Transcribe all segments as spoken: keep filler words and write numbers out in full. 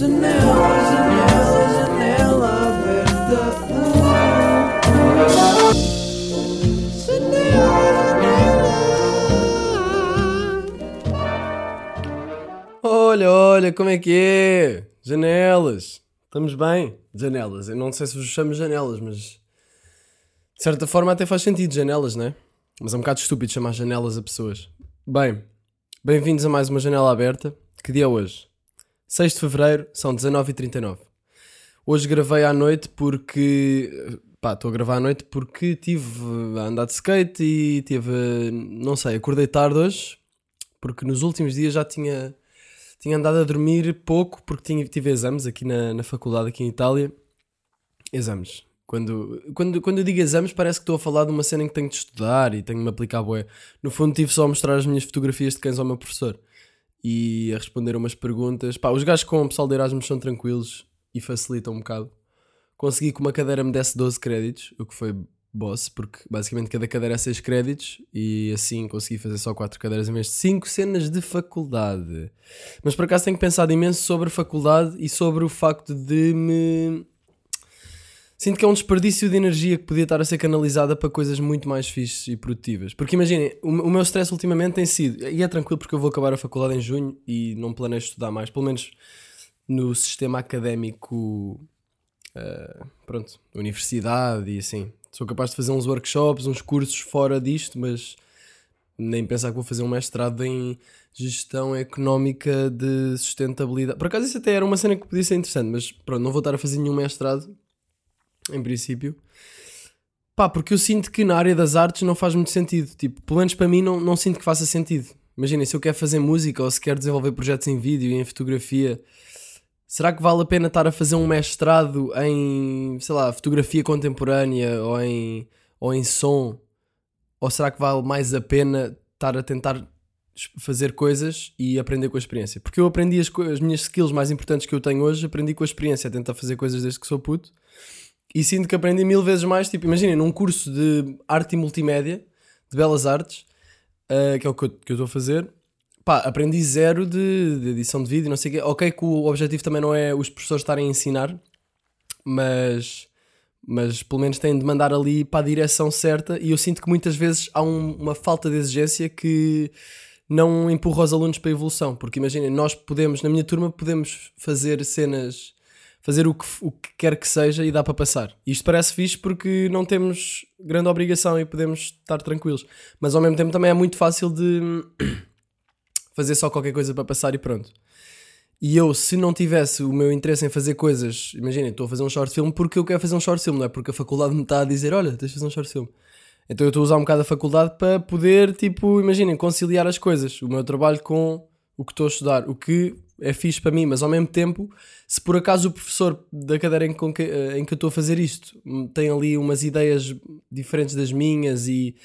Janela, janela, janela aberta. Janela, janela. Olha, olha, como é que é? Janelas. Estamos bem? Janelas. Eu não sei se vos chamo janelas, mas de certa forma até faz sentido janelas, não é? Mas é um bocado estúpido chamar janelas a pessoas. Bem, bem-vindos a mais uma janela aberta. Que dia é hoje? seis de fevereiro, são dezanove e trinta e nove. Hoje gravei à noite porque... Pá, estou a gravar à noite porque estive a andar de skate e tive... Não sei, acordei tarde hoje. Porque nos últimos dias já tinha... Tinha andado a dormir pouco porque tinha, tive exames aqui na, na faculdade, aqui em Itália. Exames. Quando, quando, quando eu digo exames parece que estou a falar de uma cena em que tenho de estudar e tenho de me aplicar bué. No fundo tive só a mostrar as minhas fotografias de cães ao meu professor. E a responder umas perguntas. Pá, os gajos com o pessoal de Erasmus são tranquilos e facilitam um bocado. Consegui que uma cadeira me desse doze créditos, o que foi boss, porque basicamente cada cadeira é seis créditos e assim consegui fazer só quatro cadeiras em vez de cinco cenas de faculdade. Mas por acaso tenho pensado imenso sobre faculdade e sobre o facto de me... Sinto que é um desperdício de energia que podia estar a ser canalizada para coisas muito mais fixes e produtivas. Porque imaginem, o meu stress ultimamente tem sido... E é tranquilo porque eu vou acabar a faculdade em junho e não planejo estudar mais. Pelo menos no sistema académico... Uh, pronto, universidade e assim. Sou capaz de fazer uns workshops, uns cursos fora disto, mas... Nem pensar que vou fazer um mestrado em gestão económica de sustentabilidade. Por acaso isso até era uma cena que podia ser interessante, mas pronto, não vou estar a fazer nenhum mestrado... Em princípio, pá, porque eu sinto que na área das artes não faz muito sentido. Tipo, pelo menos para mim não, não sinto que faça sentido. Imaginem, se eu quero fazer música ou se quero desenvolver projetos em vídeo e em fotografia, será que vale a pena estar a fazer um mestrado em, sei lá, fotografia contemporânea ou em, ou em som? Ou será que vale mais a pena estar a tentar fazer coisas e aprender com a experiência? Porque eu aprendi as, co- as minhas skills mais importantes que eu tenho hoje, aprendi com a experiência, a tentar fazer coisas desde que sou puto. E sinto que aprendi mil vezes mais, tipo, imaginem, num curso de arte e multimédia, de belas artes, uh, que é o que eu estou a fazer, pá, aprendi zero de, de edição de vídeo, não sei o quê. Ok que o objetivo também não é os professores estarem a ensinar, mas, mas pelo menos têm de mandar ali para a direção certa e eu sinto que muitas vezes há um, uma falta de exigência que não empurra os alunos para a evolução, porque imaginem, nós podemos, na minha turma, podemos fazer cenas... Fazer o que, o que quer que seja e dá para passar. Isto parece fixe porque não temos grande obrigação e podemos estar tranquilos. Mas ao mesmo tempo também é muito fácil de fazer só qualquer coisa para passar e pronto. E eu, se não tivesse o meu interesse em fazer coisas... Imaginem, estou a fazer um short film porque eu quero fazer um short film, não é porque a faculdade me está a dizer olha, tens de fazer um short film. Então eu estou a usar um bocado a faculdade para poder, tipo, imaginem, conciliar as coisas. O meu trabalho com o que estou a estudar, o que... é fixe para mim, mas ao mesmo tempo, se por acaso o professor da cadeira em que, em que eu estou a fazer isto tem ali umas ideias diferentes das minhas e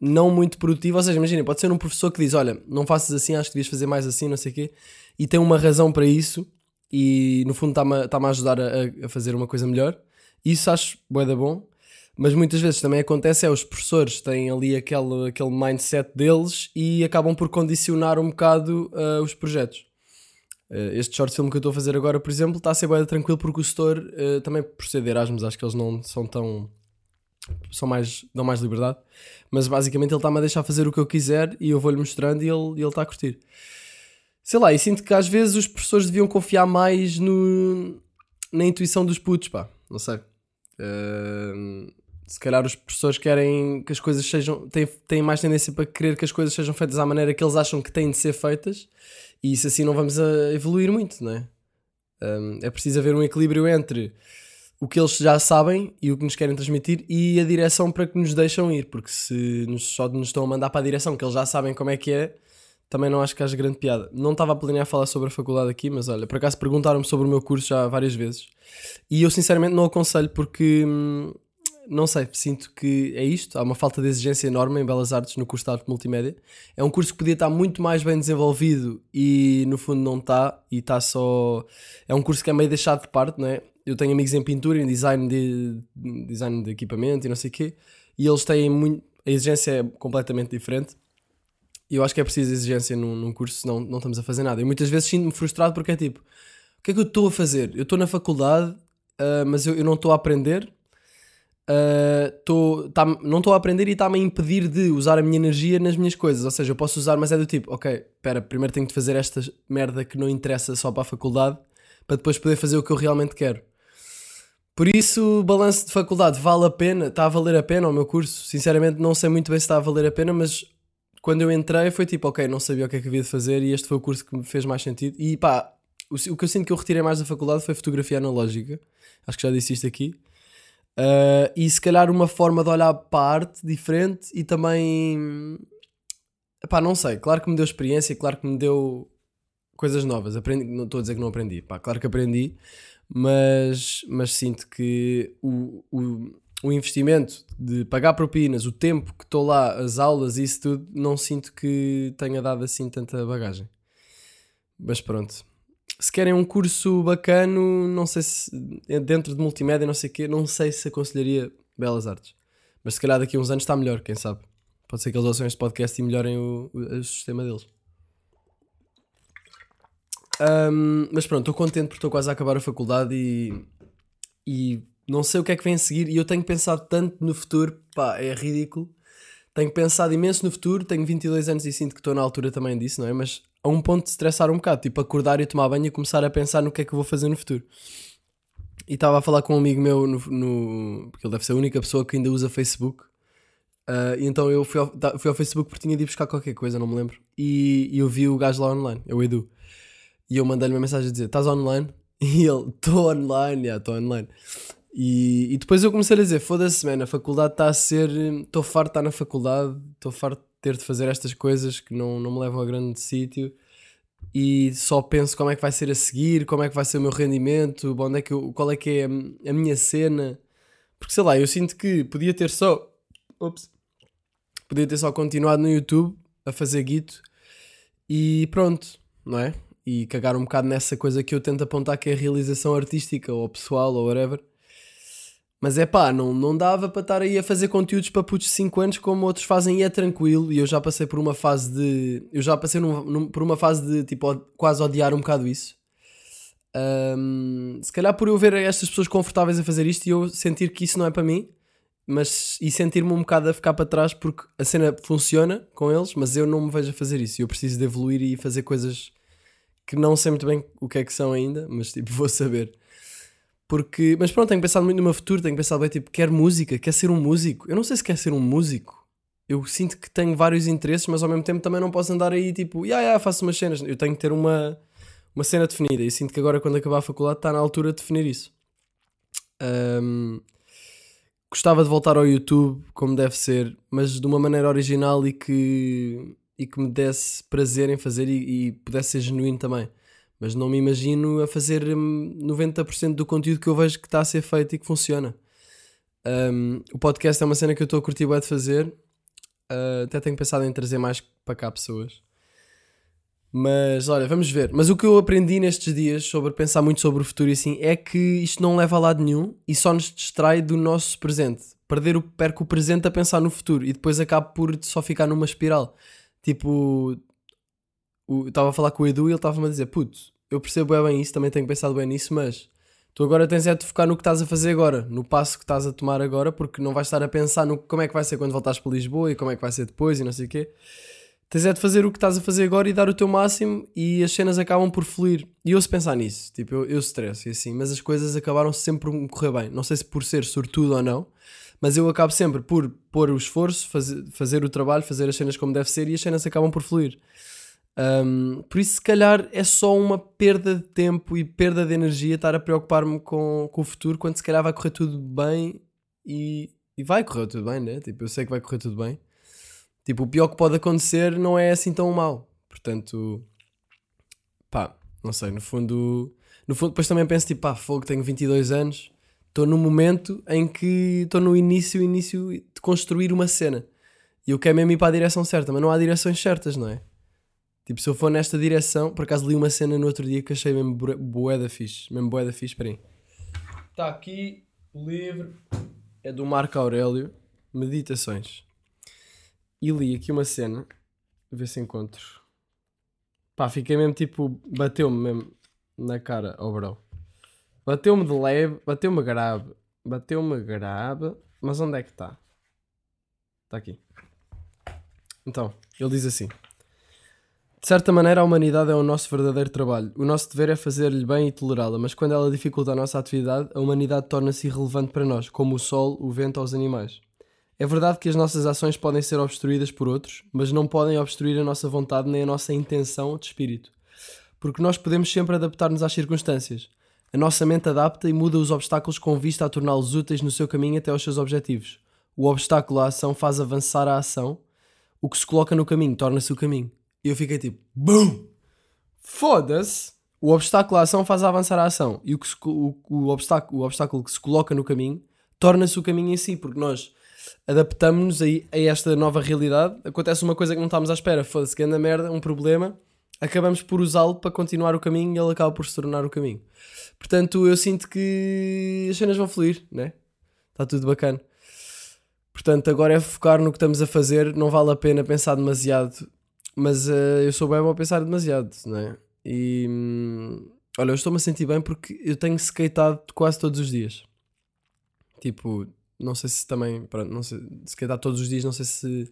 não muito produtivas, ou seja, imagina, pode ser um professor que diz, olha, não faças assim, acho que devias fazer mais assim, não sei o quê, e tem uma razão para isso e no fundo está-me a, está-me a ajudar a, a fazer uma coisa melhor. Isso acho bué da bom, mas muitas vezes também acontece é os professores têm ali aquele, aquele mindset deles e acabam por condicionar um bocado uh, os projetos. Este short film que eu estou a fazer agora, por exemplo, está a ser bem tranquilo porque o setor, uh, também por ser de Erasmus, acho que eles não são tão... São mais, dão mais liberdade. Mas basicamente ele está-me a deixar fazer o que eu quiser e eu vou-lhe mostrando e ele, ele está a curtir. Sei lá, e sinto que às vezes os professores deviam confiar mais no, na intuição dos putos, pá. Não sei. Uh, se calhar os professores querem que as coisas sejam... Têm, têm mais tendência para querer que as coisas sejam feitas à maneira que eles acham que têm de ser feitas. E isso assim não vamos a evoluir muito, não é? Um, é preciso haver um equilíbrio entre o que eles já sabem e o que nos querem transmitir e a direção para que nos deixam ir, porque se nos, só nos estão a mandar para a direção que eles já sabem como é que é, também não acho que haja grande piada. Não estava a planear falar sobre a faculdade aqui, mas olha, por acaso perguntaram-me sobre o meu curso já várias vezes e eu sinceramente não aconselho porque, hum, não sei, sinto que é isto, há uma falta de exigência enorme em Belas Artes no curso de Arte Multimédia. É um curso que podia estar muito mais bem desenvolvido e no fundo não está, e está só... É um curso que é meio deixado de parte, não é? Eu tenho amigos em pintura, em design de, design de equipamento e não sei o quê, e eles têm muito... A exigência é completamente diferente. Eu acho que é preciso exigência num, num curso, senão não estamos a fazer nada. E muitas vezes sinto-me frustrado porque é tipo... o que é que eu estou a fazer? Eu estou na faculdade, uh, mas eu, eu não estou a aprender, uh, tô, tá, não estou a aprender e está-me a impedir de usar a minha energia nas minhas coisas, ou seja, eu posso usar, mas é do tipo, ok, espera, primeiro tenho de fazer esta merda que não interessa só para a faculdade, para depois poder fazer o que eu realmente quero. Por isso, o balanço de faculdade vale a pena, está a valer a pena o meu curso, sinceramente não sei muito bem se está a valer a pena, mas quando eu entrei foi tipo, ok, não sabia o que é que havia de fazer e este foi o curso que me fez mais sentido. E pá, o, o que eu sinto que eu retirei mais da faculdade foi fotografia analógica, acho que já disse isto aqui, uh, e se calhar uma forma de olhar para a arte diferente e também, pá, não sei, claro que me deu experiência, claro que me deu coisas novas, aprendi, não estou a dizer que não aprendi, pá, claro que aprendi, mas, mas sinto que o, o, o investimento de pagar propinas, o tempo que estou lá, as aulas e isso tudo, não sinto que tenha dado assim tanta bagagem. Mas pronto. Se querem um curso bacano, não sei se dentro de multimédia, não sei o quê, não sei se aconselharia Belas Artes. Mas se calhar daqui a uns anos está melhor, quem sabe. Pode ser que eles ouçam este podcast e melhorem o, o, o sistema deles. Um, mas pronto, estou contente porque estou quase a acabar a faculdade e, e não sei o que é que vem a seguir e eu tenho pensado tanto no futuro, pá, é ridículo, tenho pensado imenso no futuro, tenho vinte e dois anos e sinto que estou na altura também disso, não é? Mas a um ponto de estressar um bocado, tipo acordar e tomar banho e começar a pensar no que é que eu vou fazer no futuro. E estava a falar com um amigo meu, no, no, porque ele deve ser a única pessoa que ainda usa Facebook, uh, e então eu fui ao, fui ao Facebook porque tinha de ir buscar qualquer coisa, não me lembro, e, e eu vi o gajo lá online, é o Edu. E eu mandei-lhe uma mensagem a dizer, estás online? E ele, estou online, já, estou online. E, e depois eu comecei a dizer, foda-se, man, a faculdade está a ser... Estou farto de estar na faculdade, estou farto de ter de fazer estas coisas que não, não me levam a grande sítio. E só penso como é que vai ser a seguir, como é que vai ser o meu rendimento, onde é que eu, qual é que é a, a minha cena. Porque, sei lá, eu sinto que podia ter só... Ups, podia ter só continuado no YouTube a fazer guito e pronto, não é? E cagar um bocado nessa coisa que eu tento apontar que é a realização artística ou pessoal ou whatever, mas é pá, não, não dava para estar aí a fazer conteúdos para putos de cinco anos como outros fazem e é tranquilo, e eu já passei por uma fase de eu já passei num, num, por uma fase de tipo quase odiar um bocado isso, um, se calhar por eu ver estas pessoas confortáveis a fazer isto e eu sentir que isso não é para mim, mas e sentir-me um bocado a ficar para trás porque a cena funciona com eles, mas eu não me vejo a fazer isso, eu preciso de evoluir e fazer coisas que não sei muito bem o que é que são ainda, mas tipo, vou saber. Porque, mas pronto, tenho pensado muito no meu futuro, tenho pensado bem, tipo, quero música, quero ser um músico. Eu não sei se quero ser um músico. Eu sinto que tenho vários interesses, mas ao mesmo tempo também não posso andar aí, tipo, yeah, yeah, faço umas cenas. Eu tenho que ter uma, uma cena definida e sinto que agora, quando acabar a faculdade, está na altura de definir isso. Um, gostava de voltar ao YouTube, como deve ser, mas de uma maneira original e que... e que me desse prazer em fazer e, e pudesse ser genuíno também. Mas não me imagino a fazer noventa por cento do conteúdo que eu vejo que está a ser feito e que funciona. Um, o podcast é uma cena que eu estou a curtir bem de fazer. Uh, até tenho pensado em trazer mais para cá pessoas. Mas, olha, vamos ver. Mas o que eu aprendi nestes dias sobre pensar muito sobre o futuro e assim é que isto não leva a lado nenhum e só nos distrai do nosso presente. Perder o, perco o presente a pensar no futuro e depois acabo por só ficar numa espiral. Tipo, eu estava a falar com o Edu e ele estava-me a dizer, puto, eu percebo é bem isso, também tenho pensado bem nisso, mas tu agora tens é de focar no que estás a fazer agora, no passo que estás a tomar agora, porque não vais estar a pensar no como é que vai ser quando voltares para Lisboa e como é que vai ser depois e não sei o quê. Tens é de fazer o que estás a fazer agora e dar o teu máximo e as cenas acabam por fluir. E eu se pensar nisso, tipo, eu, eu stresso e assim, mas as coisas acabaram sempre por me correr bem. Não sei se por ser sortudo ou não, mas eu acabo sempre por pôr o esforço, fazer, fazer o trabalho, fazer as cenas como deve ser e as cenas acabam por fluir. Um, por isso, se calhar, é só uma perda de tempo e perda de energia estar a preocupar-me com, com o futuro, quando se calhar vai correr tudo bem e, e vai correr tudo bem, né? Tipo, eu sei que vai correr tudo bem. Tipo, o pior que pode acontecer não é assim tão mau. Portanto, pá, não sei, no fundo... No fundo, depois também penso, tipo, pá, fogo, tenho vinte e dois anos... Estou num momento em que estou no início, início de construir uma cena. E eu quero mesmo ir para a direção certa, mas não há direções certas, não é? Tipo, se eu for nesta direção... Por acaso li uma cena no outro dia que achei mesmo bué da fixe. Mesmo bué da fixe, peraí. Está aqui o livro. É do Marco Aurélio. Meditações. E li aqui uma cena. Vou ver se encontro. Pá, fiquei mesmo tipo... Bateu-me mesmo. na cara, oh bro. Bateu-me de leve, bateu-me grave. Bateu-me grave, mas onde é que está? Está aqui. Então, ele diz assim: de certa maneira, a humanidade é o nosso verdadeiro trabalho. O nosso dever é fazer-lhe bem e tolerá-la, mas quando ela dificulta a nossa atividade, a humanidade torna-se irrelevante para nós, como o sol, o vento ou os animais. É verdade que as nossas ações podem ser obstruídas por outros, mas não podem obstruir a nossa vontade nem a nossa intenção de espírito, porque nós podemos sempre adaptar-nos às circunstâncias. A nossa mente adapta e muda os obstáculos com vista a torná-los úteis no seu caminho até aos seus objetivos. O obstáculo à ação faz avançar a ação, o que se coloca no caminho torna-se o caminho. E eu fiquei tipo, BUM! Foda-se! O obstáculo à ação faz avançar a ação. E o, que se, o, o, obstáculo, o obstáculo que se coloca no caminho torna-se o caminho em si, porque nós adaptamos-nos a, a esta nova realidade. Acontece uma coisa que não estávamos à espera. Foda-se, grande merda, um problema. Acabamos por usá-lo para continuar o caminho e ele acaba por se tornar o caminho. Portanto, eu sinto que as cenas vão fluir, né? Está tudo bacana. Portanto, agora é focar no que estamos a fazer. Não vale a pena pensar demasiado. Mas uh, eu sou bem bom a pensar demasiado, não é? E hum, olha, eu estou-me a sentir bem porque eu tenho skateado quase todos os dias. Tipo, não sei se também, pronto, não sei, skatear todos os dias, não sei se,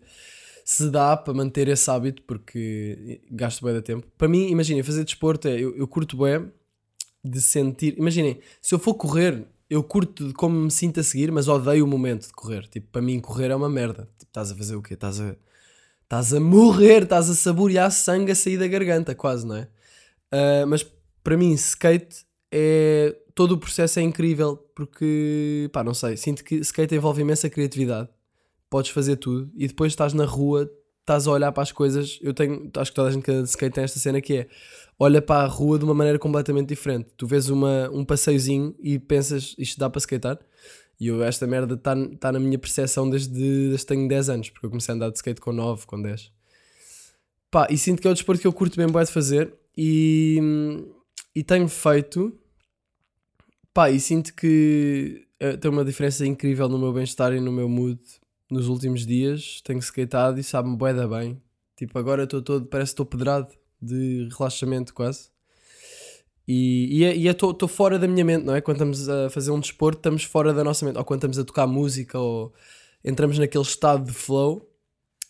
se dá para manter esse hábito porque gasto bem de tempo. Para mim, imaginem, fazer desporto é, eu, eu curto bem de sentir, imaginem, se eu for correr, eu curto de como me sinto a seguir, mas odeio o momento de correr. Tipo, para mim correr é uma merda. Tipo, estás a fazer o quê? Estás a... Estás a morrer, estás a saborear sangue a sair da garganta, quase, não é? Uh, mas para mim, skate é. Todo o processo é incrível, porque, pá, não sei, sinto que skate envolve imensa criatividade. Podes fazer tudo e depois estás na rua, estás a olhar para as coisas. Eu tenho. Acho que toda a gente que anda de skate tem esta cena que é: olha para a rua de uma maneira completamente diferente. Tu vês uma, um passeiozinho e pensas, isto dá para skatear? E eu, esta merda está tá na minha percepção desde, desde que tenho dez anos, porque eu comecei a andar de skate com nove, com dez. Pá, e sinto que é o desporto que eu curto bem bué de fazer e, e tenho feito. Pá, e sinto que é, tem uma diferença incrível no meu bem-estar e no meu mood nos últimos dias. Tenho skateado e sabe-me bué da bem. Tipo, agora estou todo, parece que estou pedrado de relaxamento quase. E estou fora da minha mente, não é? Quando estamos a fazer um desporto, estamos fora da nossa mente. Ou quando estamos a tocar música, ou entramos naquele estado de flow.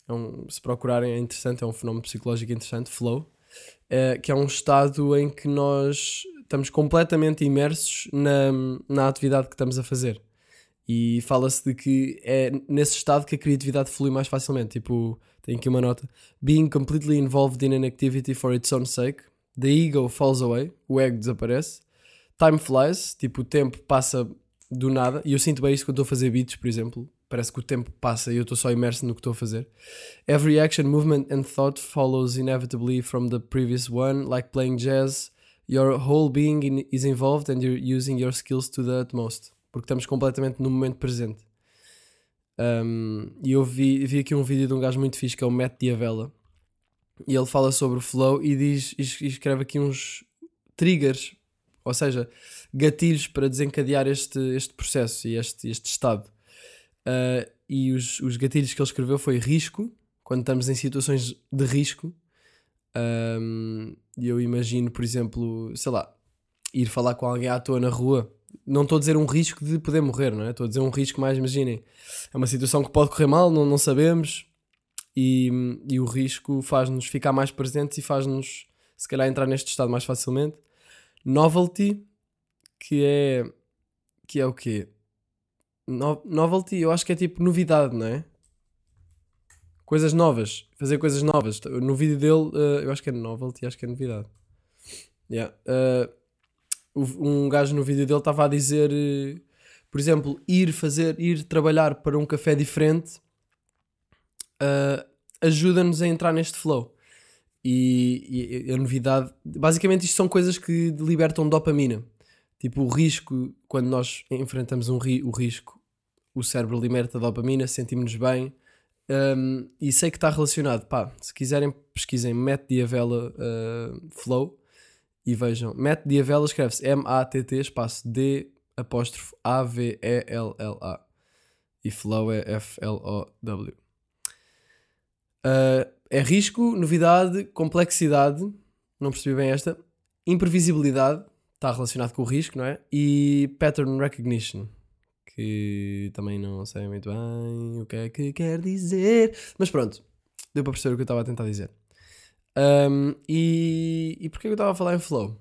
É um, se procurarem, é interessante, é um fenómeno psicológico interessante, flow. É, que é um estado em que nós estamos completamente imersos na, na atividade que estamos a fazer. E fala-se de que é nesse estado que a criatividade flui mais facilmente. Tipo, tenho aqui uma nota. Being completely involved in an activity for its own sake. The ego falls away, o ego desaparece. Time flies, tipo o tempo passa do nada. E eu sinto bem isso quando estou a fazer beats, por exemplo. Parece que o tempo passa e eu estou só imerso no que estou a fazer. Every action, movement and thought follows inevitably from the previous one. Like playing jazz, your whole being in, is involved and you're using your skills to the utmost. Porque estamos completamente no momento presente. Um, e eu vi, vi aqui um vídeo de um gajo muito fixe que é o Matt D'Avella. E ele fala sobre o flow e diz, e escreve aqui uns triggers, ou seja, gatilhos para desencadear este, este processo e este, este estado. Uh, e os, os gatilhos que ele escreveu foi risco, quando estamos em situações de risco. Um, eu imagino, por exemplo, sei lá, ir falar com alguém à toa na rua. Não estou a dizer um risco de poder morrer, não é? Estou a dizer um risco mais, imaginem, é uma situação que pode correr mal, não, não sabemos. E, e o risco faz-nos ficar mais presentes e faz-nos, se calhar, entrar neste estado mais facilmente. Novelty, que é... Que é o quê? No, novelty, eu acho que é tipo novidade, não é? Coisas novas. Fazer coisas novas. No vídeo dele, uh, eu acho que é novelty, acho que é novidade. Yeah. Uh, um gajo no vídeo dele estava a dizer, uh, por exemplo, ir fazer, ir trabalhar para um café diferente... Uh, ajuda-nos a entrar neste flow e, e a novidade, basicamente isto são coisas que libertam dopamina. Tipo o risco, quando nós enfrentamos um ri, o risco, o cérebro liberta dopamina, sentimos-nos bem, um, e sei que está relacionado. Pá, se quiserem pesquisem Matt D'Avella uh, flow e vejam. Matt D'Avella escreve-se M-A-T-T espaço D apóstrofo A-V-E-L-L-A e flow é F-L-O-W. Uh, é risco, novidade, complexidade, não percebi bem esta, Imprevisibilidade, está relacionado com o risco, não é? E pattern recognition, que também não sei muito bem o que é que quer dizer. Mas pronto, deu para perceber o que eu estava a tentar dizer. Um, e, e porquê que eu estava a falar em flow?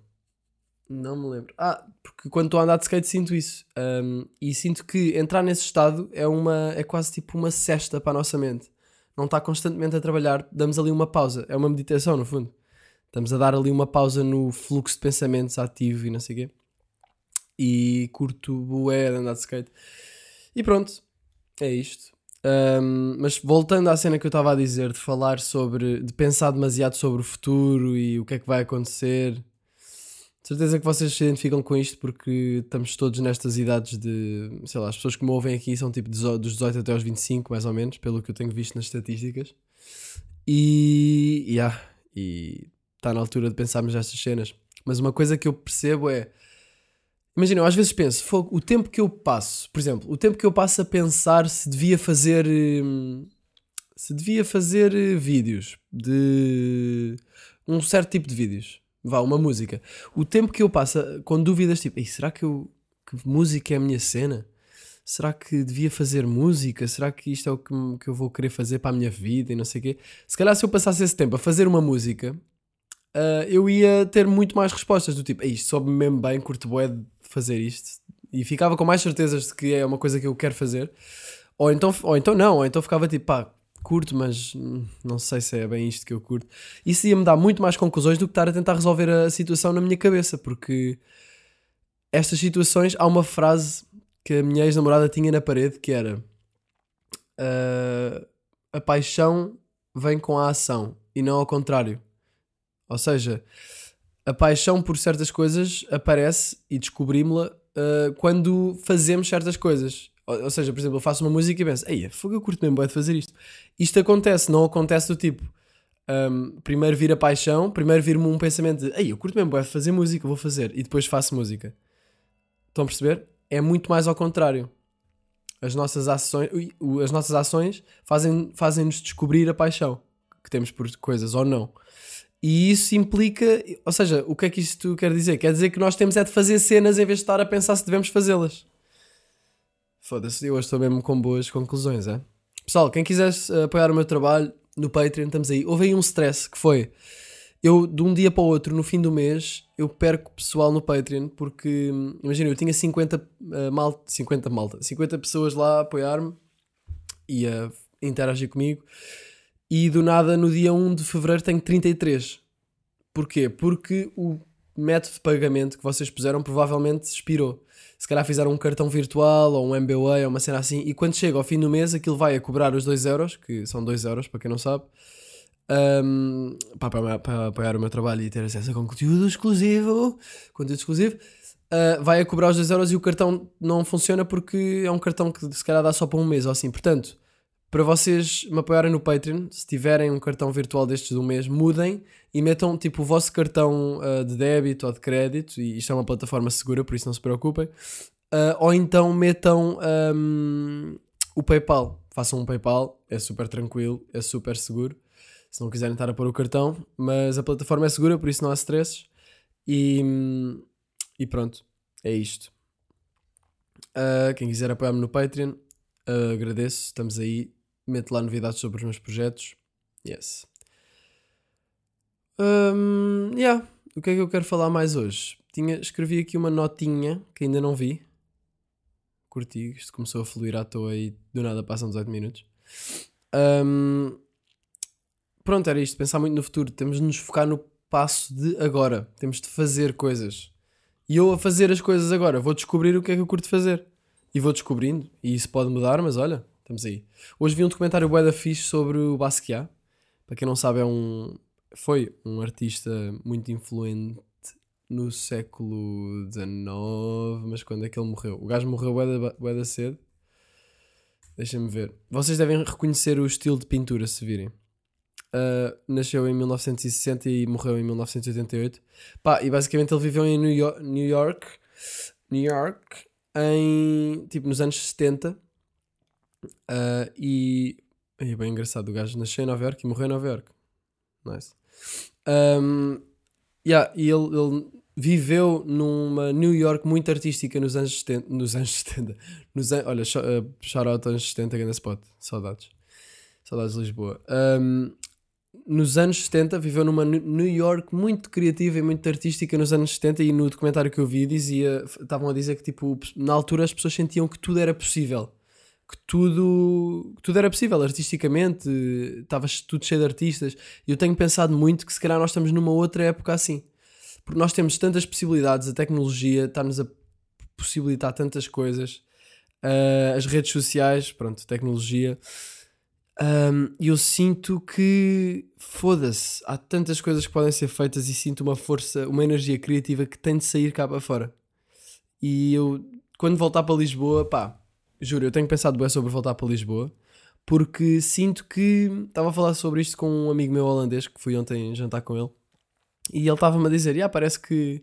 Não me lembro. Ah, porque quando estou a andar de skate sinto isso. Um, e sinto que entrar nesse estado é, uma, é quase tipo uma cesta para a nossa mente. Não está constantemente a trabalhar, damos ali uma pausa. É uma meditação, no fundo. Estamos a dar ali uma pausa no fluxo de pensamentos ativo e não sei o quê. E curto bué de andar de skate. E pronto, é isto. Um, mas voltando à cena que eu estava a dizer, de falar sobre, de pensar demasiado sobre o futuro e o que é que vai acontecer. De certeza que vocês se identificam com isto, porque estamos todos nestas idades de, sei lá, as pessoas que me ouvem aqui são tipo dos dezoito até aos vinte e cinco, mais ou menos, pelo que eu tenho visto nas estatísticas. E, yeah, e está na altura de pensarmos nestas cenas. Mas uma coisa que eu percebo é, imagina, eu às vezes penso, o tempo que eu passo, por exemplo, o tempo que eu passo a pensar se devia fazer, se devia fazer vídeos, de um certo tipo de vídeos, vá, uma música. O tempo que eu passo com dúvidas, tipo, será que, eu, que música é a minha cena? Será que devia fazer música? Será que isto é o que, que eu vou querer fazer para a minha vida e não sei o quê? Se calhar se eu passasse esse tempo a fazer uma música, uh, eu ia ter muito mais respostas do tipo, isto soube-me mesmo bem, curto bué de fazer isto, e ficava com mais certezas de que é uma coisa que eu quero fazer, ou então, ou então não, ou então ficava tipo, pá, curto, mas não sei se é bem isto que eu curto. Isso ia-me dar muito mais conclusões do que estar a tentar resolver a situação na minha cabeça, porque estas situações, há uma frase que a minha ex-namorada tinha na parede que era uh, a paixão vem com a ação e não ao contrário, ou seja, a paixão por certas coisas aparece e descobrimos-la uh, quando fazemos certas coisas. Ou, ou seja, por exemplo, eu faço uma música e penso, ei, fogo, eu curto mesmo bem de fazer isto. Isto acontece, não acontece do tipo, um, primeiro vir a paixão, primeiro vir-me um pensamento de, ei, eu curto mesmo bem de fazer música, vou fazer, e depois faço música. Estão a perceber? É muito mais ao contrário. As nossas ações, as nossas ações fazem, fazem-nos descobrir a paixão que temos por coisas ou não. E isso implica, ou seja, o que é que isto quer dizer? Quer dizer que nós temos é de fazer cenas em vez de estar a pensar se devemos fazê-las. Foda-se, eu hoje estou mesmo com boas conclusões, é? Pessoal, quem quiser apoiar o meu trabalho no Patreon, estamos aí. Houve aí um stress que foi, eu de um dia para o outro, no fim do mês, eu perco pessoal no Patreon, porque, imagina, eu tinha cinquenta, uh, malta, cinquenta, malta, cinquenta pessoas lá a apoiar-me e a interagir comigo. E do nada, no dia um de fevereiro, tenho trinta e três. Porquê? Porque o método de pagamento que vocês puseram provavelmente expirou. Se calhar fizeram um cartão virtual ou um M B A ou uma cena assim. E quando chega ao fim do mês, aquilo vai a cobrar os dois euros, que são dois euros para quem não sabe, um, para, para apoiar o meu trabalho e ter acesso a conteúdo exclusivo. Conteúdo exclusivo. Uh, vai a cobrar os dois euros e o cartão não funciona porque é um cartão que se calhar dá só para um mês ou assim. Portanto, para vocês me apoiarem no Patreon, se tiverem um cartão virtual destes do mês, mudem e metam tipo o vosso cartão uh, de débito ou de crédito, e isto é uma plataforma segura, por isso não se preocupem, uh, ou então metam um, o PayPal, façam um PayPal, é super tranquilo, é super seguro, se não quiserem estar a pôr o cartão, mas a plataforma é segura, por isso não há stresses, e, e pronto, é isto. Uh, quem quiser apoiar-me no Patreon, uh, agradeço, estamos aí. Mete lá novidades sobre os meus projetos. Yes. Um, yeah. O que é que eu quero falar mais hoje? Tinha, escrevi aqui uma notinha que ainda não vi. Curti. Isto começou a fluir à toa e do nada passam dezoito minutos. Um, pronto, era isto. Pensar muito no futuro. Temos de nos focar no passo de agora. Temos de fazer coisas. E eu a fazer as coisas agora vou descobrir o que é que eu curto fazer. E vou descobrindo. E isso pode mudar, mas olha... Estamos aí. Hoje vi um documentário bué da fixe sobre o Basquiat. Para quem não sabe, é um, foi um artista muito influente no século dezenove, mas quando é que ele morreu? O gajo morreu bué da cedo. Deixem-me ver. Vocês devem reconhecer o estilo de pintura, se virem. Uh, nasceu em mil novecentos e sessenta e morreu em mil novecentos e oitenta e oito. Pá, e basicamente ele viveu em New York, New York, New York em, tipo, nos anos setenta. Uh, e é bem engraçado, o gajo nasceu em Nova Iorque e morreu em Nova Iorque. Nice. Um, Yeah, e ele, ele viveu numa New York muito artística nos anos setenta. Nos anos setenta. Nos an... Olha, shout out anos setenta, grande spot. Saudades. Saudades de Lisboa. Um, nos anos setenta, viveu numa New York muito criativa e muito artística nos anos setenta, e no documentário que eu vi dizia, estavam a dizer que tipo, na altura as pessoas sentiam que tudo era possível. Que tudo, que tudo era possível artisticamente, estava tudo cheio de artistas, e eu tenho pensado muito que se calhar nós estamos numa outra época assim, porque nós temos tantas possibilidades, a tecnologia está-nos a possibilitar tantas coisas, uh, as redes sociais, pronto, tecnologia, um, eu sinto que foda-se, há tantas coisas que podem ser feitas, e sinto uma força, uma energia criativa que tem de sair cá para fora, e eu quando voltar para Lisboa, pá, juro, eu tenho pensado bem sobre voltar para Lisboa, porque sinto que... Estava a falar sobre isto com um amigo meu holandês, que fui ontem jantar com ele, e ele estava-me a dizer, yeah, parece que...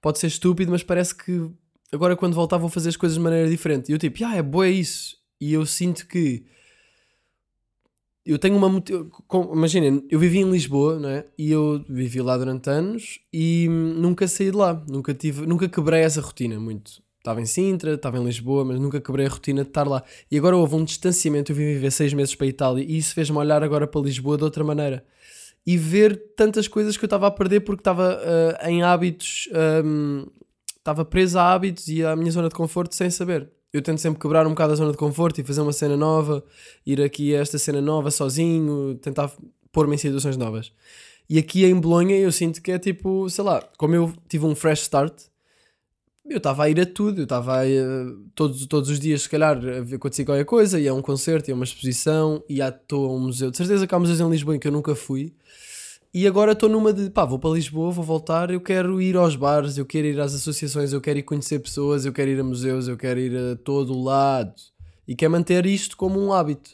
Pode ser estúpido, mas parece que agora quando voltar vou fazer as coisas de maneira diferente. E eu tipo, yeah, é boa isso. E eu sinto que... Eu tenho uma... Imaginem, eu vivi em Lisboa, não é? E eu vivi lá durante anos e nunca saí de lá. Nunca tive... Nunca quebrei essa rotina muito. Estava em Sintra, estava em Lisboa, mas nunca quebrei a rotina de estar lá. E agora houve um distanciamento, eu vim viver seis meses para a Itália, e isso fez-me olhar agora para Lisboa de outra maneira. E ver tantas coisas que eu estava a perder porque estava uh, em hábitos, um, estava preso a hábitos e à minha zona de conforto sem saber. Eu tento sempre quebrar um bocado a zona de conforto e fazer uma cena nova, ir aqui a esta cena nova sozinho, tentar pôr-me em situações novas. E aqui em Bolonha eu sinto que é tipo, sei lá, como eu tive um fresh start, eu estava a ir a tudo, eu estava a ir a, todos, todos os dias, se calhar, acontecia qualquer coisa, e há um concerto, e há uma exposição, e há estou a um museu, de certeza que há museus em Lisboa em que eu nunca fui, e agora estou numa de, pá, vou para Lisboa, vou voltar, eu quero ir aos bares, eu quero ir às associações, eu quero ir conhecer pessoas, eu quero ir a museus, eu quero ir a todo o lado, e quero manter isto como um hábito,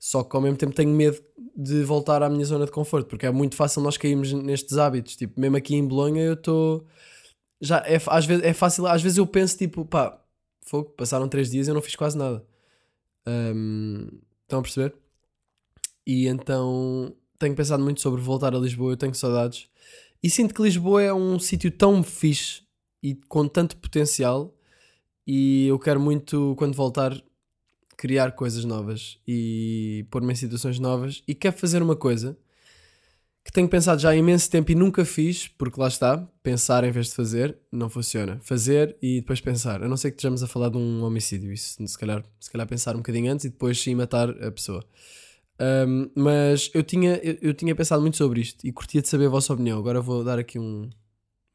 só que ao mesmo tempo tenho medo de voltar à minha zona de conforto, porque é muito fácil nós cairmos nestes hábitos, tipo, mesmo aqui em Bolonha eu estou... Já é, às vezes, é fácil, às vezes eu penso tipo, pá, fogo, passaram três dias e eu não fiz quase nada. Um, estão a perceber? E então tenho pensado muito sobre voltar a Lisboa, eu tenho saudades. E sinto que Lisboa é um sítio tão fixe e com tanto potencial, e eu quero muito, quando voltar, criar coisas novas e pôr-me em situações novas, e quero fazer uma coisa que tenho pensado já há imenso tempo e nunca fiz, porque lá está, pensar em vez de fazer, não funciona. Fazer e depois pensar. A não ser que estejamos a falar de um homicídio, isso se calhar, se calhar pensar um bocadinho antes e depois sim matar a pessoa. Um, mas eu tinha, eu, eu tinha pensado muito sobre isto e curtia de saber a vossa opinião. Agora vou dar aqui um...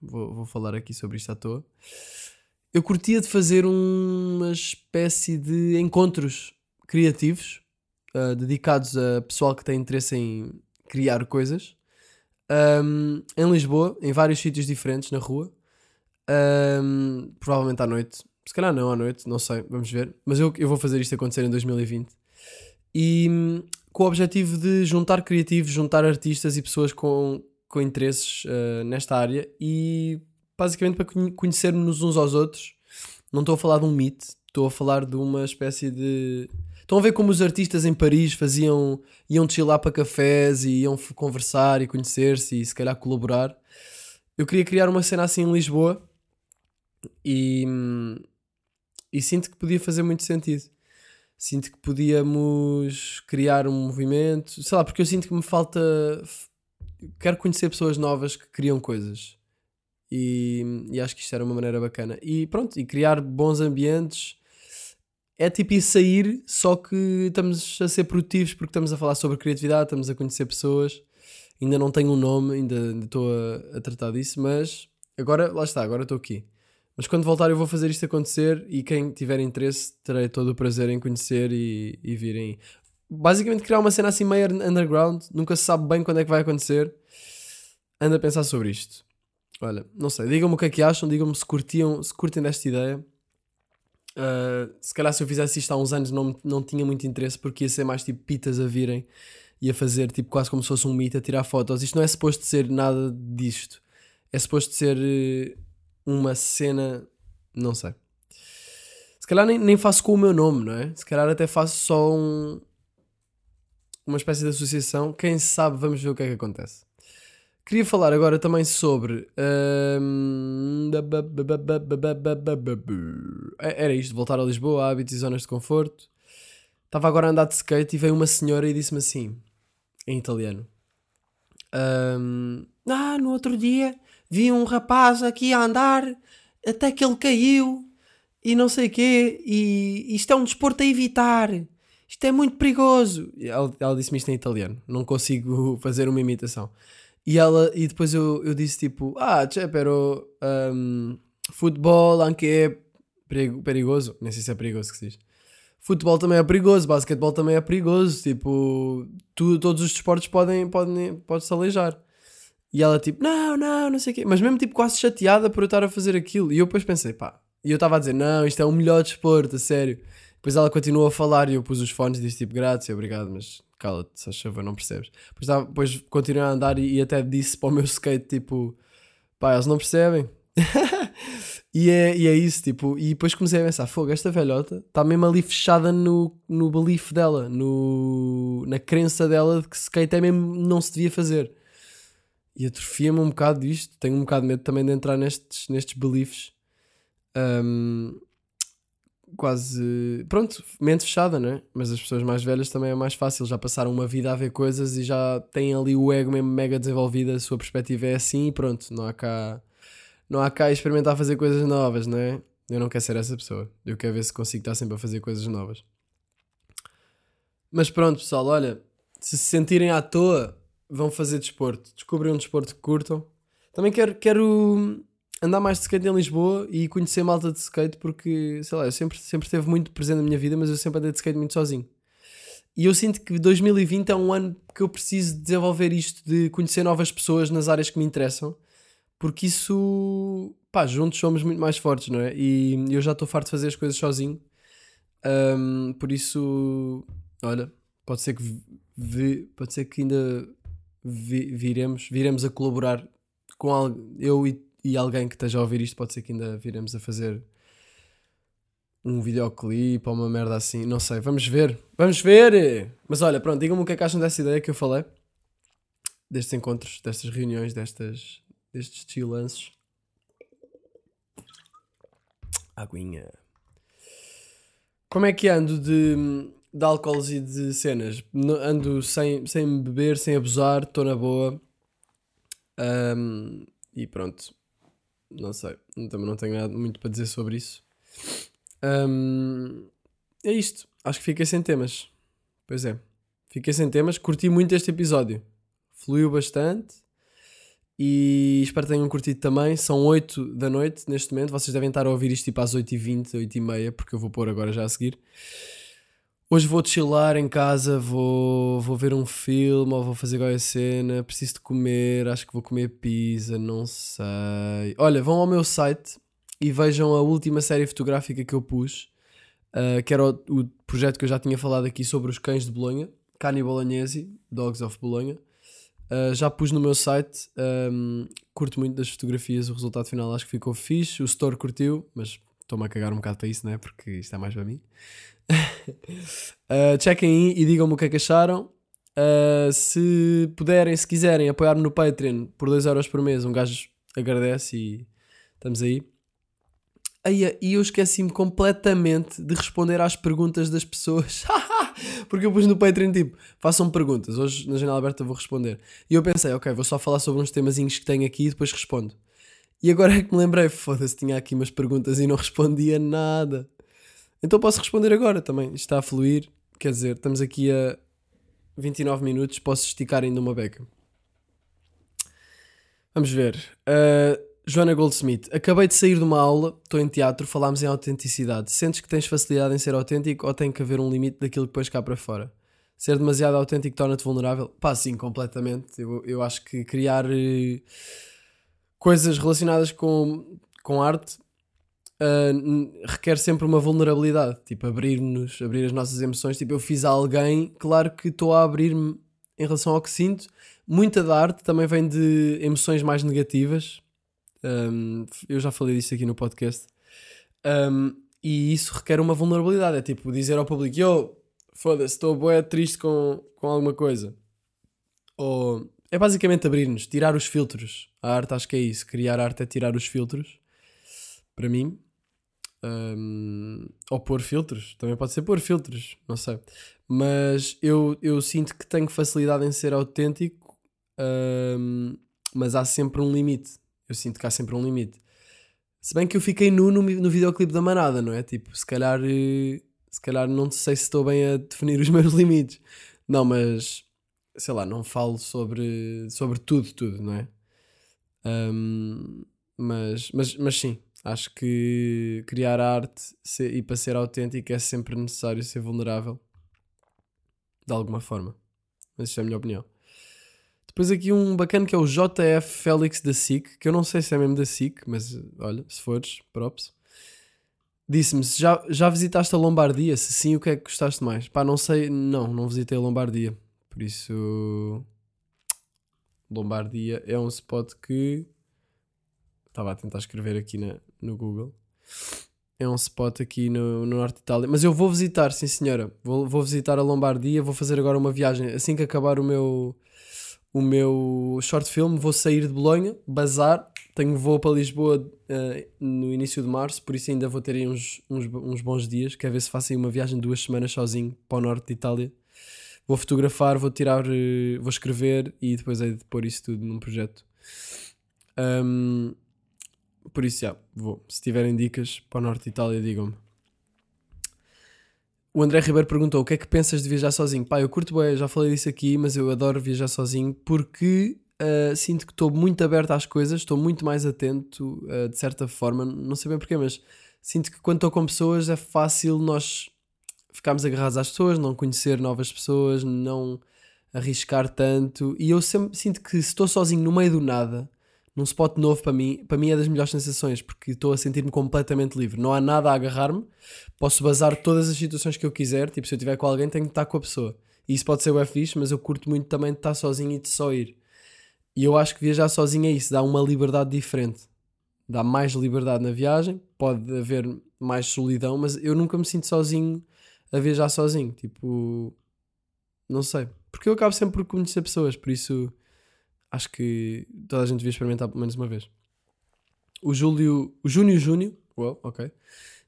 Vou, vou falar aqui sobre isto à toa. Eu curtia de fazer uma espécie de encontros criativos uh, dedicados a pessoal que tem interesse em criar coisas. Um, em Lisboa, em vários sítios diferentes na rua, um, provavelmente à noite, se calhar não à noite, não sei, vamos ver, mas eu, eu vou fazer isto acontecer em dois mil e vinte, e um, com o objetivo de juntar criativos, juntar artistas e pessoas com, com interesses uh, nesta área, e basicamente para conhecermos uns aos outros. Não estou a falar de um meet, estou a falar de uma espécie de... Estão a ver como os artistas em Paris faziam, iam chilar para cafés e iam conversar e conhecer-se e se calhar colaborar. Eu queria criar uma cena assim em Lisboa e, e sinto que podia fazer muito sentido. Sinto que podíamos criar um movimento, sei lá, porque eu sinto que me falta... Quero conhecer pessoas novas que criam coisas e, e acho que isto era uma maneira bacana. E pronto, e criar bons ambientes... É tipo ir sair, só que estamos a ser produtivos porque estamos a falar sobre criatividade, estamos a conhecer pessoas. Ainda não tenho um nome, ainda, ainda estou a, a tratar disso, mas agora, lá está, agora estou aqui. Mas quando voltar eu vou fazer isto acontecer, e quem tiver interesse terei todo o prazer em conhecer e, e virem. Basicamente criar uma cena assim meio underground, nunca se sabe bem quando é que vai acontecer. Ando a pensar sobre isto. Olha, não sei, digam-me o que é que acham, digam-me se, curtiam, se curtem desta ideia. Uh, se calhar se eu fizesse isto há uns anos não, não tinha muito interesse, porque ia ser mais tipo pitas a virem e a fazer tipo quase como se fosse um mito, a tirar fotos. Isto não é suposto ser nada disto, é suposto ser uh, uma cena, não sei, se calhar nem, nem faço com o meu nome, não é? Se calhar até faço só um, uma espécie de associação, quem sabe, vamos ver o que é que acontece. Queria falar agora também sobre... Um... Era isto, voltar a Lisboa, hábitos e zonas de conforto. Estava agora a andar de skate e veio uma senhora e disse-me assim, em italiano. Um... Ah, no outro dia vi um rapaz aqui a andar, até que ele caiu e não sei o quê. E isto é um desporto a evitar. Isto é muito perigoso. Ela, ela disse-me isto em italiano. Não consigo fazer uma imitação. E, ela, e depois eu, eu disse tipo, ah, c'è pero um, futebol anche é perigoso. Nem sei se é perigoso que se diz. Futebol também é perigoso, basquetebol também é perigoso. Tipo, tu, todos os desportos podem, podem, podem se aleijar. E ela tipo, não, não, não sei o quê. Mas mesmo tipo quase chateada por eu estar a fazer aquilo. E eu depois pensei, pá. E eu estava a dizer, não, isto é o melhor desporto, a sério. Depois ela continuou a falar e eu pus os fones e disse tipo, graças, obrigado, mas... Cala-te, se achas, não percebes. Depois, tá, depois continuei a andar e, e até disse para o meu skate, tipo, pá, eles não percebem. e, é, e é isso, tipo, e depois comecei a pensar, fogo, esta velhota está mesmo ali fechada no, no belief dela, no, na crença dela de que skate é mesmo, não se devia fazer. E atrofia-me um bocado disto, tenho um bocado de medo também de entrar nestes, nestes beliefs. Um, Quase, pronto, mente fechada, não é? Mas as pessoas mais velhas também é mais fácil, já passaram uma vida a ver coisas e já têm ali o ego mesmo mega desenvolvido, a sua perspectiva é assim e pronto, não há cá, não há cá experimentar fazer coisas novas, não é? Eu não quero ser essa pessoa, eu quero ver se consigo estar sempre a fazer coisas novas. Mas pronto, pessoal, olha, se se sentirem à toa, vão fazer desporto, descobrem um desporto que curtam. Também quero... quero... andar mais de skate em Lisboa e conhecer malta de skate porque, sei lá, eu sempre, sempre esteve muito presente na minha vida, mas eu sempre andei de skate muito sozinho. E eu sinto que dois mil e vinte é um ano que eu preciso desenvolver isto de conhecer novas pessoas nas áreas que me interessam, porque isso, pá, juntos somos muito mais fortes, não é? E eu já estou farto de fazer as coisas sozinho. Um, por isso, olha, pode ser que, vi, pode ser que ainda vi, viremos, viremos a colaborar com alguém, eu e E alguém que esteja a ouvir isto, pode ser que ainda viremos a fazer um videoclipe ou uma merda assim. Não sei, vamos ver. Vamos ver! Mas olha, pronto, digam-me o que é que acham dessa ideia que eu falei. Destes encontros, destas reuniões, destas, destes chilances. Aguinha. Como é que ando de, de álcools e de cenas? Ando sem, sem beber, sem abusar, estou na boa. Um, e pronto. Não sei, também não tenho nada muito para dizer sobre isso. Um, é isto, acho que fiquei sem temas. Pois é, fiquei sem temas, curti muito este episódio, fluiu bastante e espero que tenham curtido também. São oito da noite neste momento, vocês devem estar a ouvir isto tipo às oito e vinte, oito e meia, porque eu vou pôr agora já a seguir. Hoje vou chilar em casa, vou, vou ver um filme ou vou fazer qualquer cena, preciso de comer, acho que vou comer pizza, não sei. Olha, vão ao meu site e vejam a última série fotográfica que eu pus, uh, que era o, o projeto que eu já tinha falado aqui sobre os cães de Bolonha, Cani Bolognesi, Dogs of Bologna. Uh, já pus no meu site, um, curto muito das fotografias, o resultado final acho que ficou fixe, o store curtiu, mas estou-me a cagar um bocado para isso, não é? Porque isto é mais para mim. uh, chequem aí e digam-me o que é que acharam. Uh, se puderem, se quiserem apoiar-me no Patreon por dois euros por mês, um gajo agradece e estamos aí. Aí e eu esqueci-me completamente de responder às perguntas das pessoas. Porque eu pus no Patreon tipo, façam perguntas, hoje na Janela Aberta vou responder. E eu pensei, ok, vou só falar sobre uns temazinhos que tenho aqui e depois respondo. E agora é que me lembrei, foda-se, tinha aqui umas perguntas e não respondia nada. Então posso responder agora também. Isto está a fluir. Quer dizer, estamos aqui a vinte e nove minutos. Posso esticar ainda uma beca. Vamos ver. Uh, Joana Goldsmith. Acabei de sair de uma aula. Estou em teatro. Falámos em autenticidade. Sentes que tens facilidade em ser autêntico ou tem que haver um limite daquilo que pões cá para fora? Ser demasiado autêntico torna-te vulnerável? Pá, sim, completamente. Eu, eu acho que criar uh, coisas relacionadas com, com arte... Uh, requer sempre uma vulnerabilidade, tipo abrir-nos, abrir as nossas emoções. Tipo, eu fiz a alguém, claro que estou a abrir-me em relação ao que sinto. Muita da arte também vem de emoções mais negativas. Um, eu já falei disto aqui no podcast. Um, e isso requer uma vulnerabilidade. É tipo dizer ao público: yo, foda-se, estou bué triste com, com alguma coisa, ou é basicamente abrir-nos, tirar os filtros. A arte, acho que é isso. Criar arte é tirar os filtros. Para mim. Um, ou pôr filtros. Também pode ser pôr filtros. Não sei. Mas eu, eu sinto que tenho facilidade em ser autêntico. Um, mas há sempre um limite. Eu sinto que há sempre um limite. Se bem que eu fiquei nu no, no videoclipe da Manada, não é? Tipo, se calhar... Se calhar não sei se estou bem a definir os meus limites. Não, mas... Sei lá, não falo sobre... Sobre tudo, tudo, não é? Um, mas, mas, mas sim. Acho que criar arte ser, e para ser autêntico é sempre necessário ser vulnerável. De alguma forma. Mas isto é a minha opinião. Depois aqui um bacana que é o J F Félix da S I C, que eu não sei se é mesmo da S I C, mas olha, se fores, props. Disse-me, já, já visitaste a Lombardia? Se sim, o que é que gostaste mais? Pá, não sei, não, não visitei a Lombardia. Por isso, Lombardia é um spot que... Estava a tentar escrever aqui na, no Google. É um spot aqui no, no norte de Itália. Mas eu vou visitar, sim senhora. Vou, vou visitar a Lombardia, vou fazer agora uma viagem. Assim que acabar o meu... O meu short film, vou sair de Bolonha, bazar, tenho voo para Lisboa uh, no início de março, por isso ainda vou ter aí uns, uns, uns bons dias, quero ver se faço aí uma viagem de duas semanas sozinho para o norte de Itália. Vou fotografar, vou tirar, uh, vou escrever e depois hei de pôr isso tudo num projeto. Um, por isso, já, vou. Se tiverem dicas para o norte de Itália, digam-me. O André Ribeiro perguntou, o que é que pensas de viajar sozinho? Pá, eu curto bem, já falei disso aqui, mas eu adoro viajar sozinho porque uh, sinto que estou muito aberto às coisas, estou muito mais atento, uh, de certa forma, não sei bem porquê, mas sinto que quando estou com pessoas é fácil nós ficarmos agarrados às pessoas, não conhecer novas pessoas, não arriscar tanto, e eu sempre sinto que se estou sozinho no meio do nada, num spot novo para mim, para mim é das melhores sensações, porque estou a sentir-me completamente livre. Não há nada a agarrar-me, posso bazar todas as situações que eu quiser, tipo, se eu estiver com alguém tenho que estar com a pessoa. E isso pode ser bué fixe, mas eu curto muito também de estar sozinho e de só ir. E eu acho que viajar sozinho é isso, dá uma liberdade diferente. Dá mais liberdade na viagem, pode haver mais solidão, mas eu nunca me sinto sozinho a viajar sozinho, tipo... Não sei, porque eu acabo sempre por conhecer pessoas, por isso... Acho que toda a gente devia experimentar pelo menos uma vez. O Júlio... O Júnior Júnior... Well, ok.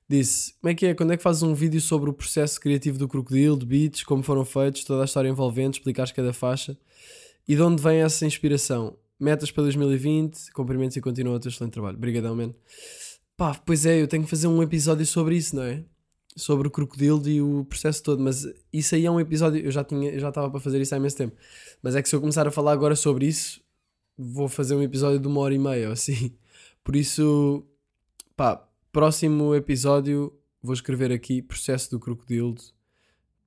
Disse... Como é que é? Quando é que fazes um vídeo sobre o processo criativo do Crocodilo, de beats, como foram feitos, toda a história envolvente, explicares cada faixa? E de onde vem essa inspiração? Metas para dois mil e vinte, cumprimentos e continua o teu excelente trabalho. Obrigadão, man. Pá, pois é, eu tenho que fazer um episódio sobre isso, não é? Sobre o Crocodilo e o processo todo, mas isso aí é um episódio, eu já tinha, eu já estava para fazer isso há imenso tempo, mas é que se eu começar a falar agora sobre isso, vou fazer um episódio de uma hora e meia, ou assim, por isso, pá, próximo episódio, vou escrever aqui, processo do Crocodilo,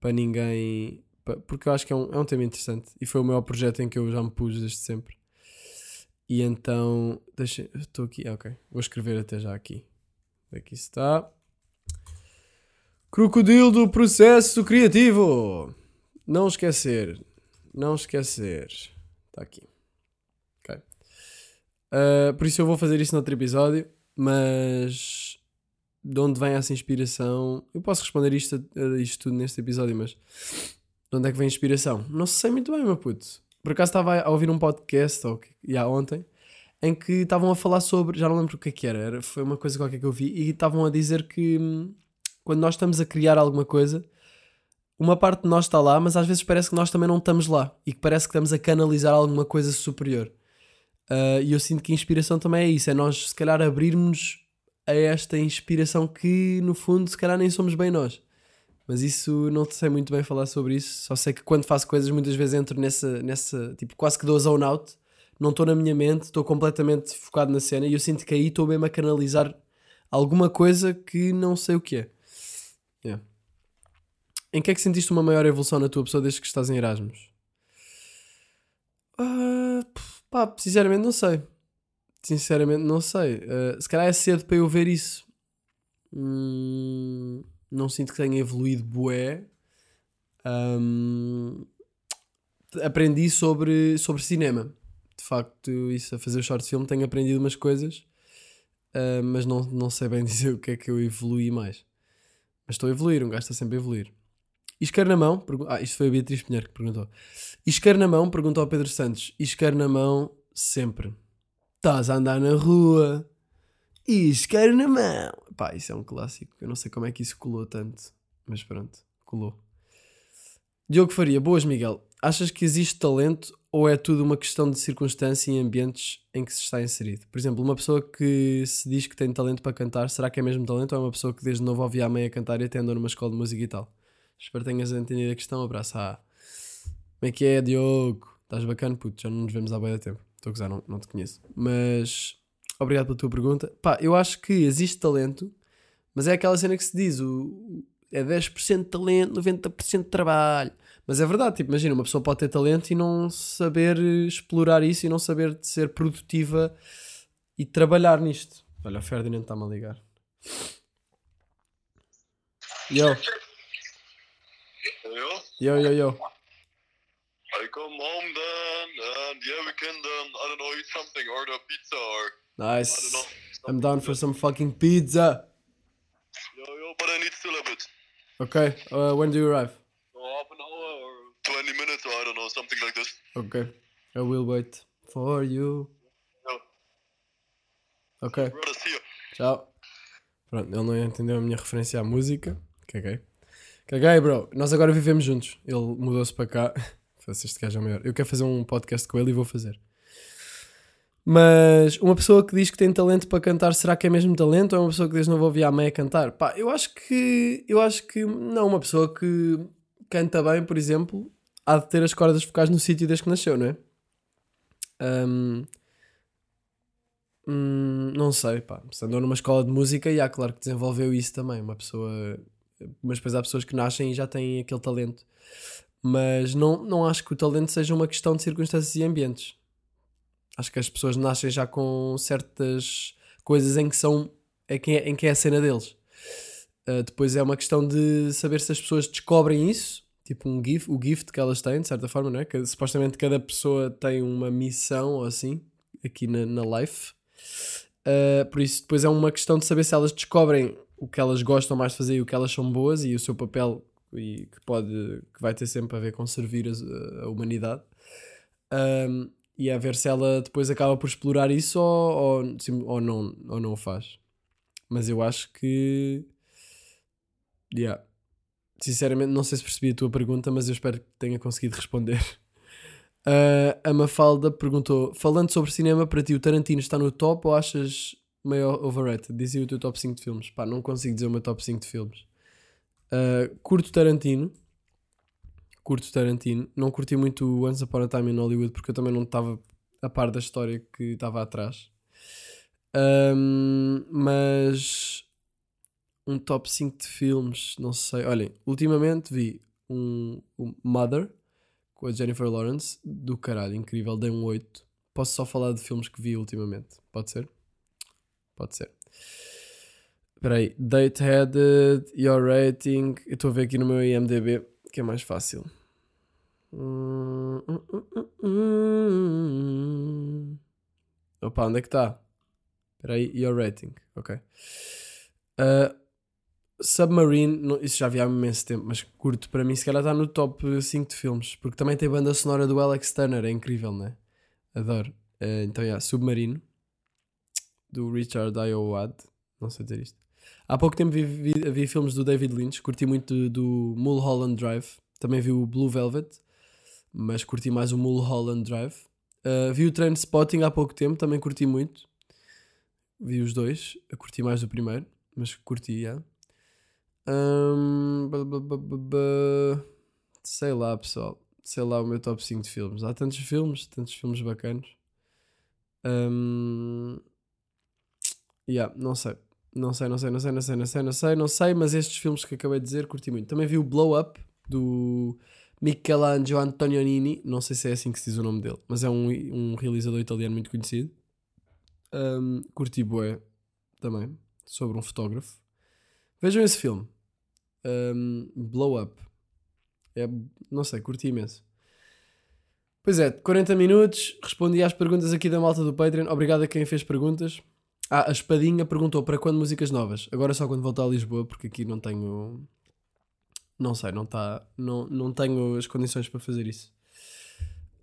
para ninguém, para, porque eu acho que é um, é um tema interessante, e foi o maior projeto em que eu já me pus desde sempre, e então, deixa, estou aqui, ok, vou escrever até já aqui, aqui está... Crocodilo do processo criativo. Não esquecer. Não esquecer. Está aqui. Ok. Uh, por isso eu vou fazer isso noutro episódio. Mas... De onde vem essa inspiração? Eu posso responder isto, isto tudo neste episódio, mas... De onde é que vem a inspiração? Não sei muito bem, meu puto. Por acaso estava a ouvir um podcast, ou que, já ontem, em que estavam a falar sobre... Já não lembro o que é que era. era. Foi uma coisa qualquer que eu vi. E estavam a dizer que... Quando nós estamos a criar alguma coisa, uma parte de nós está lá, mas às vezes parece que nós também não estamos lá e que parece que estamos a canalizar alguma coisa superior. Uh, e eu sinto que a inspiração também é isso, é nós se calhar abrirmos a esta inspiração que no fundo se calhar nem somos bem nós. Mas isso não sei muito bem falar sobre isso, só sei que quando faço coisas muitas vezes entro nessa, nessa tipo quase que dou zone out, não estou na minha mente, estou completamente focado na cena e eu sinto que aí estou mesmo a canalizar alguma coisa que não sei o que é. Yeah. Em que é que sentiste uma maior evolução na tua pessoa desde que estás em Erasmus? Uh, pá, sinceramente não sei. Sinceramente não sei. Uh, se calhar é cedo para eu ver isso. Hum, não sinto que tenha evoluído bué. Um, aprendi sobre, sobre cinema. De facto, isso a fazer o short film tenho aprendido umas coisas. Uh, mas não, não sei bem dizer o que é que eu evoluí mais. Mas estou a evoluir, um gajo está sempre a evoluir. Isqueiro na mão. Pergu- ah, isto foi a Beatriz Pinheiro que perguntou. Isqueiro na mão, perguntou ao Pedro Santos. Isqueiro na mão, sempre. Estás a andar na rua. Isqueiro na mão. Pá, isso é um clássico. Eu não sei como é que isso colou tanto. Mas pronto, colou. Diogo Faria. Boas, Miguel. Achas que existe talento ou é tudo uma questão de circunstância e ambientes em que se está inserido? Por exemplo, uma pessoa que se diz que tem talento para cantar, será que é mesmo talento ou é uma pessoa que desde novo ouvia a mãe a cantar e até andou numa escola de música e tal? Espero que tenhas entendido a questão. Abraço. Ah, como é que é, Diogo? Estás bacana, puto? Já não nos vemos há bem a tempo. Estou a gozar, não, não te conheço. Mas obrigado pela tua pergunta. Pá, eu acho que existe talento, mas é aquela cena que se diz, o, é dez por cento de talento, noventa por cento de trabalho. Mas é verdade, tipo, imagina, uma pessoa pode ter talento e não saber explorar isso e não saber ser produtiva e trabalhar nisto. Olha, o Ferdinand está-me a ligar. Yo. Yo, yo, yo. I come home then, and yeah, we can then, I don't know, eat something, order a pizza or... Nice. I don't know, I'm down for some fucking pizza. Yo, yo, but I need still a bit. Okay, uh, when do you arrive? twenty minutes or I don't know, something like this. Okay, I will wait for you. No. Ok. Tchau. Pronto, ele não entendeu a minha referência à música. Caguei. Caguei, bro. Nós agora vivemos juntos. Ele mudou-se para cá. Este gajo é o maior. Eu quero fazer um podcast com ele e vou fazer. Mas uma pessoa que diz que tem talento para cantar, será que é mesmo talento ou é uma pessoa que diz não vou ouvir a mãe a cantar? Pá, eu acho que... Eu acho que... Não, uma pessoa que canta bem, por exemplo... Há de ter as cordas vocais no sítio desde que nasceu, não é? Um, hum, não sei, pá. Se andou numa escola de música, e há, claro que desenvolveu isso também. Uma pessoa... Mas depois há pessoas que nascem e já têm aquele talento. Mas não, não acho que o talento seja uma questão de circunstâncias e ambientes. Acho que as pessoas nascem já com certas coisas em que são... em que é a cena deles. Uh, depois é uma questão de saber se as pessoas descobrem isso. Tipo um gift, o gift que elas têm, de certa forma, não é? Que, supostamente cada pessoa tem uma missão ou assim, aqui na, na life. Uh, por isso, depois é uma questão de saber se elas descobrem o que elas gostam mais de fazer e o que elas são boas e o seu papel e que, pode, que vai ter sempre a ver com servir a, a humanidade. Um, e a ver se ela depois acaba por explorar isso ou, ou, sim, ou, não, ou não o faz. Mas eu acho que... Yeah. Sinceramente, não sei se percebi a tua pergunta, mas eu espero que tenha conseguido responder. Uh, a Mafalda perguntou, falando sobre cinema, para ti o Tarantino está no top ou achas meio overrated? Dizia o teu top cinco de filmes. Pá, não consigo dizer o meu top cinco de filmes. Uh, curto Tarantino. Curto Tarantino. Não curti muito o Once Upon a Time in Hollywood, porque eu também não estava a par da história que estava atrás. Um, mas... Um top cinco de filmes, não sei. Olhem, ultimamente vi um, um Mother, com a Jennifer Lawrence, do caralho, incrível, dei um oito. Posso só falar de filmes que vi ultimamente? Pode ser? Pode ser. Espera aí. Date-headed, Your Rating. Eu estou a ver aqui no meu I M D B, que é mais fácil. Hum, hum, hum, hum. Opa, onde é que está? Espera aí, Your Rating. Ok. Uh, Submarine, não, isso já vi há imenso tempo, mas curto, para mim se calhar está no top cinco de filmes, porque também tem banda sonora do Alex Turner, é incrível, não é? Adoro. Uh, então, yeah, Submarine, do Richard Ayoade, não sei dizer isto. Há pouco tempo vi, vi, vi filmes do David Lynch, curti muito do, do Mulholland Drive, também vi o Blue Velvet, mas curti mais o Mulholland Drive. Uh, vi o Trainspotting há pouco tempo, também curti muito, vi os dois, eu curti mais do primeiro, mas curti, yeah. Um, b, b, b, b, b. Sei lá, pessoal. Sei lá o meu top cinco de filmes. Há tantos filmes, tantos filmes bacanos. Um, yeah, não sei. Não sei, não sei, não sei, não sei, não sei, não sei, não sei, mas estes filmes que acabei de dizer curti muito. Também vi o Blow Up do Michelangelo Antonioni. Não sei se é assim que se diz o nome dele, mas é um, um realizador italiano muito conhecido. Um, curti bué também, sobre um fotógrafo. Vejam esse filme. Um, Blow Up. É, não sei, curti imenso. Pois é, quarenta minutos. Respondi às perguntas aqui da malta do Patreon. Obrigado a quem fez perguntas. Ah, a Espadinha perguntou para quando músicas novas. Agora só quando voltar a Lisboa, porque aqui não tenho... Não sei, não está. Não, não tenho as condições para fazer isso.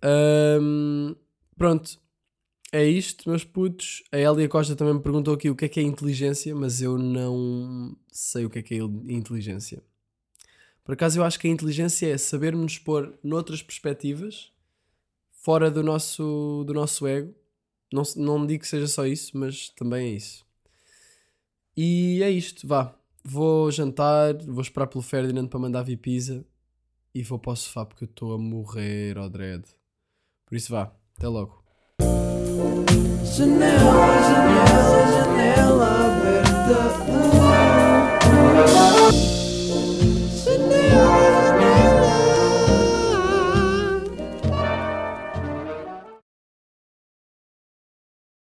Um, pronto. É isto, meus putos. A Elia Costa também me perguntou aqui o que é que é inteligência, mas eu não sei o que é que é inteligência. Por acaso eu acho que a inteligência é sabermos pôr noutras perspectivas, fora do nosso, do nosso ego. Não, não digo que seja só isso, mas também é isso. E é isto, vá. Vou jantar, vou esperar pelo Ferdinand para mandar vir pizza e vou para o sofá porque eu estou a morrer ao dread. Por isso vá, até logo. Janela, janela, janela aberta.